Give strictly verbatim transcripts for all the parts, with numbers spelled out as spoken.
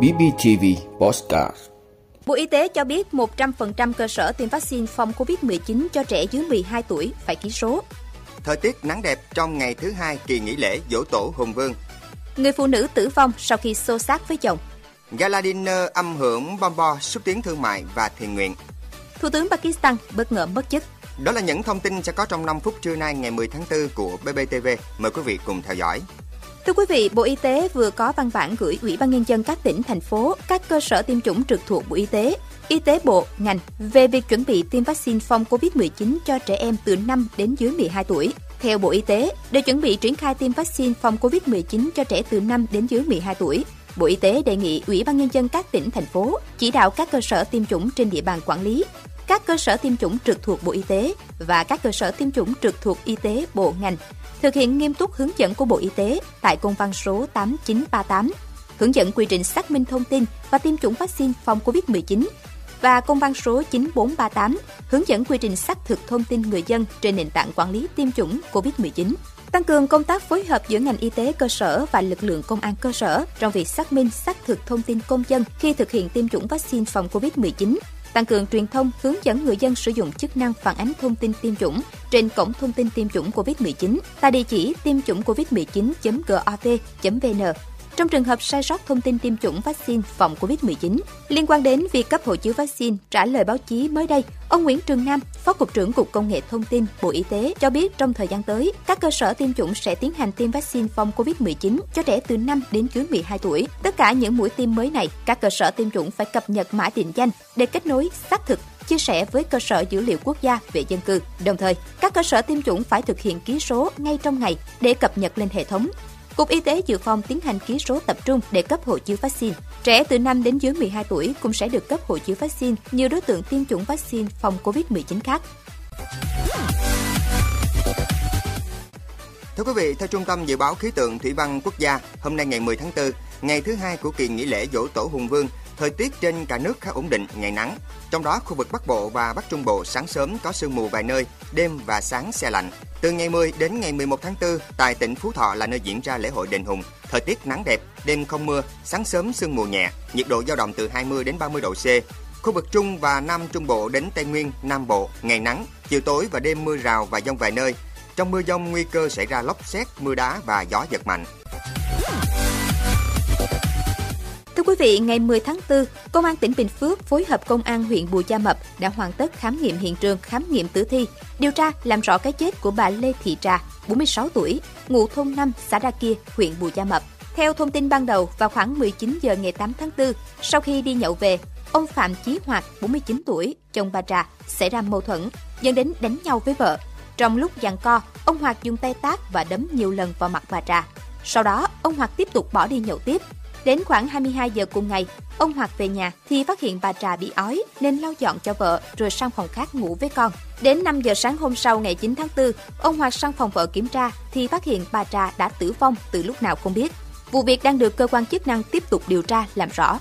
bê pê tê vê Podcast. Bộ Y tế cho biết một trăm phần trăm cơ sở tiêm vaccine phòng covid mười chín cho trẻ dưới mười hai tuổi phải ký số. Thời tiết nắng đẹp trong ngày thứ hai kỳ nghỉ lễ Giỗ Tổ Hùng Vương. Người phụ nữ tử vong sau khi xô xát với chồng. Gala dinner âm hưởng Bombo xúc tiến thương mại và thiện nguyện. Thủ tướng Pakistan bất ngờ mất chức. Đó là những thông tin sẽ có trong năm phút trưa nay ngày mười tháng tư của bê pê tê vê. Mời quý vị cùng theo dõi. Thưa quý vị, Bộ Y tế vừa có văn bản gửi Ủy ban Nhân dân các tỉnh, thành phố, các cơ sở tiêm chủng trực thuộc Bộ Y tế, Y tế Bộ, ngành về việc chuẩn bị tiêm vaccine phòng covid mười chín cho trẻ em từ năm đến dưới mười hai tuổi. Theo Bộ Y tế, để chuẩn bị triển khai tiêm vaccine phòng covid mười chín cho trẻ từ năm đến dưới mười hai tuổi, Bộ Y tế đề nghị Ủy ban Nhân dân các tỉnh, thành phố chỉ đạo các cơ sở tiêm chủng trên địa bàn quản lý, các cơ sở tiêm chủng trực thuộc Bộ Y tế và các cơ sở tiêm chủng trực thuộc Y tế Bộ, ngành thực hiện nghiêm túc hướng dẫn của Bộ Y tế tại công văn số tám chín ba tám, hướng dẫn quy trình xác minh thông tin và tiêm chủng vaccine phòng covid mười chín và công văn số chín bốn ba tám, hướng dẫn quy trình xác thực thông tin người dân trên nền tảng quản lý tiêm chủng covid mười chín. Tăng cường công tác phối hợp giữa ngành y tế cơ sở và lực lượng công an cơ sở trong việc xác minh xác thực thông tin công dân khi thực hiện tiêm chủng vaccine phòng covid mười chín. Tăng cường truyền thông hướng dẫn người dân sử dụng chức năng phản ánh thông tin tiêm chủng trên cổng thông tin tiêm chủng covid mười chín tại địa chỉ tiêm chủng covid mười chín chấm gov chấm vn. Trong trường hợp sai sót thông tin tiêm chủng vaccine phòng covid mười chín liên quan đến việc cấp hộ chiếu vaccine, trả lời báo chí mới đây, ông Nguyễn Trường Nam, Phó Cục trưởng Cục Công nghệ Thông tin Bộ Y tế cho biết trong thời gian tới, các cơ sở tiêm chủng sẽ tiến hành tiêm vaccine phòng covid mười chín cho trẻ từ năm đến dưới mười hai tuổi. Tất cả những mũi tiêm mới này, các cơ sở tiêm chủng phải cập nhật mã định danh để kết nối, xác thực, chia sẻ với cơ sở dữ liệu quốc gia về dân cư. Đồng thời, các cơ sở tiêm chủng phải thực hiện ký số ngay trong ngày để cập nhật lên hệ thống. Cục Y tế Dự phòng tiến hành ký số tập trung để cấp hộ chiếu vaccine. Trẻ từ năm đến dưới mười hai tuổi cũng sẽ được cấp hộ chiếu vaccine như đối tượng tiêm chủng vaccine phòng covid mười chín khác. Thưa quý vị, theo Trung tâm Dự báo Khí tượng Thủy văn Quốc gia, hôm nay ngày mười tháng tư, ngày thứ hai của kỳ nghỉ lễ Giỗ Tổ Hùng Vương, thời tiết trên cả nước khá ổn định, ngày nắng. Trong đó, khu vực Bắc Bộ và Bắc Trung Bộ sáng sớm có sương mù vài nơi, đêm và sáng se lạnh. Từ ngày mười đến ngày mười một tháng tư, tại tỉnh Phú Thọ là nơi diễn ra lễ hội Đền Hùng. Thời tiết nắng đẹp, đêm không mưa, sáng sớm sương mù nhẹ, nhiệt độ dao động từ hai mươi đến ba mươi độ C. Khu vực Trung và Nam Trung Bộ đến Tây Nguyên, Nam Bộ, ngày nắng, chiều tối và đêm mưa rào và dông vài nơi. Trong mưa dông nguy cơ xảy ra lốc sét, mưa đá và gió giật mạnh. Thưa quý vị, ngày mười tháng tư, Công an tỉnh Bình Phước phối hợp Công an huyện Bù Gia Mập đã hoàn tất khám nghiệm hiện trường, khám nghiệm tử thi, điều tra làm rõ cái chết của bà Lê Thị Trà, bốn mươi sáu tuổi, ngụ thôn năm, xã Đa Kia, huyện Bù Gia Mập. Theo thông tin ban đầu, vào khoảng mười chín giờ ngày tám tháng tư, sau khi đi nhậu về, ông Phạm Chí Hoạt, bốn mươi chín tuổi, chồng bà Trà, xảy ra mâu thuẫn, dẫn đến đánh nhau với vợ. Trong lúc giằng co, ông Hoạt dùng tay tát và đấm nhiều lần vào mặt bà Trà. Sau đó, ông Hoạt tiếp tục bỏ đi nhậu tiếp. Đến khoảng hai mươi hai giờ cùng ngày, ông Hoạt về nhà thì phát hiện bà Trà bị ói nên lau dọn cho vợ rồi sang phòng khác ngủ với con. Đến năm giờ sáng hôm sau ngày chín tháng tư, ông Hoạt sang phòng vợ kiểm tra thì phát hiện bà Trà đã tử vong từ lúc nào không biết. Vụ việc đang được cơ quan chức năng tiếp tục điều tra làm rõ.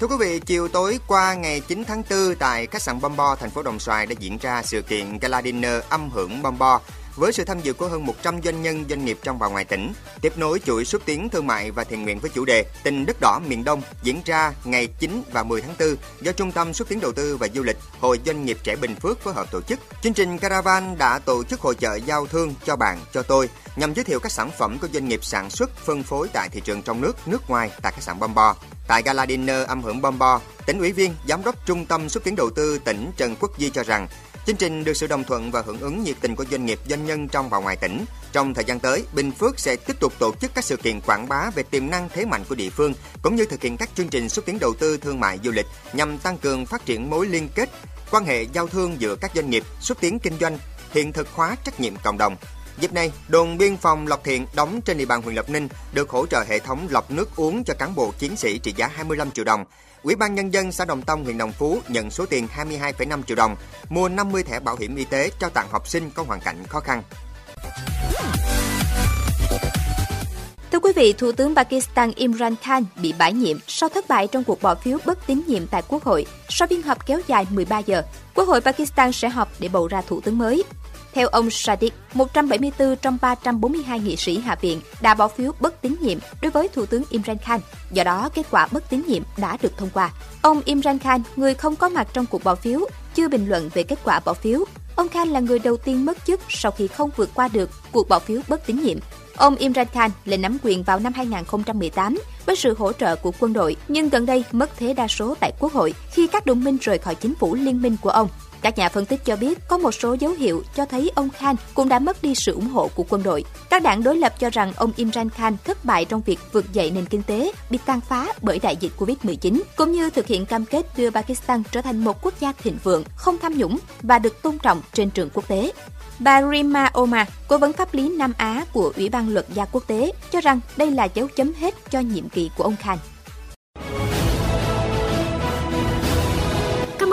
Thưa quý vị, chiều tối qua ngày chín tháng tư tại khách sạn Bombo, thành phố Đồng Xoài đã diễn ra sự kiện Gala Dinner âm hưởng Bombo với sự tham dự của hơn một trăm doanh nhân, doanh nghiệp trong và ngoài tỉnh, tiếp nối chuỗi xúc tiến thương mại và thiện nguyện với chủ đề Tình đất đỏ miền Đông diễn ra ngày chín và mười tháng tư do Trung tâm Xúc tiến Đầu tư và Du lịch Hội Doanh nghiệp Trẻ Bình Phước phối hợp tổ chức. Chương trình Caravan đã tổ chức hội chợ giao thương cho bạn, cho tôi nhằm giới thiệu các sản phẩm của doanh nghiệp sản xuất, phân phối tại thị trường trong nước, nước ngoài tại khách sạn Bombo. Tại Gala Dinner âm hưởng Bombo, tỉnh ủy viên, giám đốc Trung tâm Xúc tiến Đầu tư tỉnh Trần Quốc Di cho rằng chương trình được sự đồng thuận và hưởng ứng nhiệt tình của doanh nghiệp, doanh nhân trong và ngoài tỉnh. Trong thời gian tới, Bình Phước sẽ tiếp tục tổ chức các sự kiện quảng bá về tiềm năng thế mạnh của địa phương, cũng như thực hiện các chương trình xúc tiến đầu tư thương mại du lịch nhằm tăng cường phát triển mối liên kết, quan hệ giao thương giữa các doanh nghiệp, xúc tiến kinh doanh, hiện thực hóa trách nhiệm cộng đồng. Dịp này, đồn biên phòng Lộc Thiện đóng trên địa bàn huyện Lộc Ninh được hỗ trợ hệ thống lọc nước uống cho cán bộ chiến sĩ trị giá hai mươi lăm triệu đồng. Ủy ban Nhân dân xã Đồng Tâm, huyện Đồng Phú nhận số tiền hai mươi hai phẩy năm triệu đồng, mua năm mươi thẻ bảo hiểm y tế trao tặng học sinh có hoàn cảnh khó khăn. Thưa quý vị, Thủ tướng Pakistan Imran Khan bị bãi nhiệm sau thất bại trong cuộc bỏ phiếu bất tín nhiệm tại Quốc hội sau phiên họp kéo dài mười ba giờ. Quốc hội Pakistan sẽ họp để bầu ra thủ tướng mới. Theo ông Sadiq, một trăm bảy mươi tư trong ba trăm bốn mươi hai nghị sĩ Hạ viện đã bỏ phiếu bất tín nhiệm đối với Thủ tướng Imran Khan, do đó kết quả bất tín nhiệm đã được thông qua. Ông Imran Khan, người không có mặt trong cuộc bỏ phiếu, chưa bình luận về kết quả bỏ phiếu. Ông Khan là người đầu tiên mất chức sau khi không vượt qua được cuộc bỏ phiếu bất tín nhiệm. Ông Imran Khan lên nắm quyền vào năm hai không một tám với sự hỗ trợ của quân đội, nhưng gần đây mất thế đa số tại Quốc hội khi các đồng minh rời khỏi chính phủ liên minh của ông. Các nhà phân tích cho biết có một số dấu hiệu cho thấy ông Khan cũng đã mất đi sự ủng hộ của quân đội. Các đảng đối lập cho rằng ông Imran Khan thất bại trong việc vực dậy nền kinh tế bị tàn phá bởi đại dịch covid mười chín, cũng như thực hiện cam kết đưa Pakistan trở thành một quốc gia thịnh vượng, không tham nhũng và được tôn trọng trên trường quốc tế. Bà Rima Omar, cố vấn pháp lý Nam Á của Ủy ban Luật gia Quốc tế, cho rằng đây là dấu chấm hết cho nhiệm kỳ của ông Khan. Cảm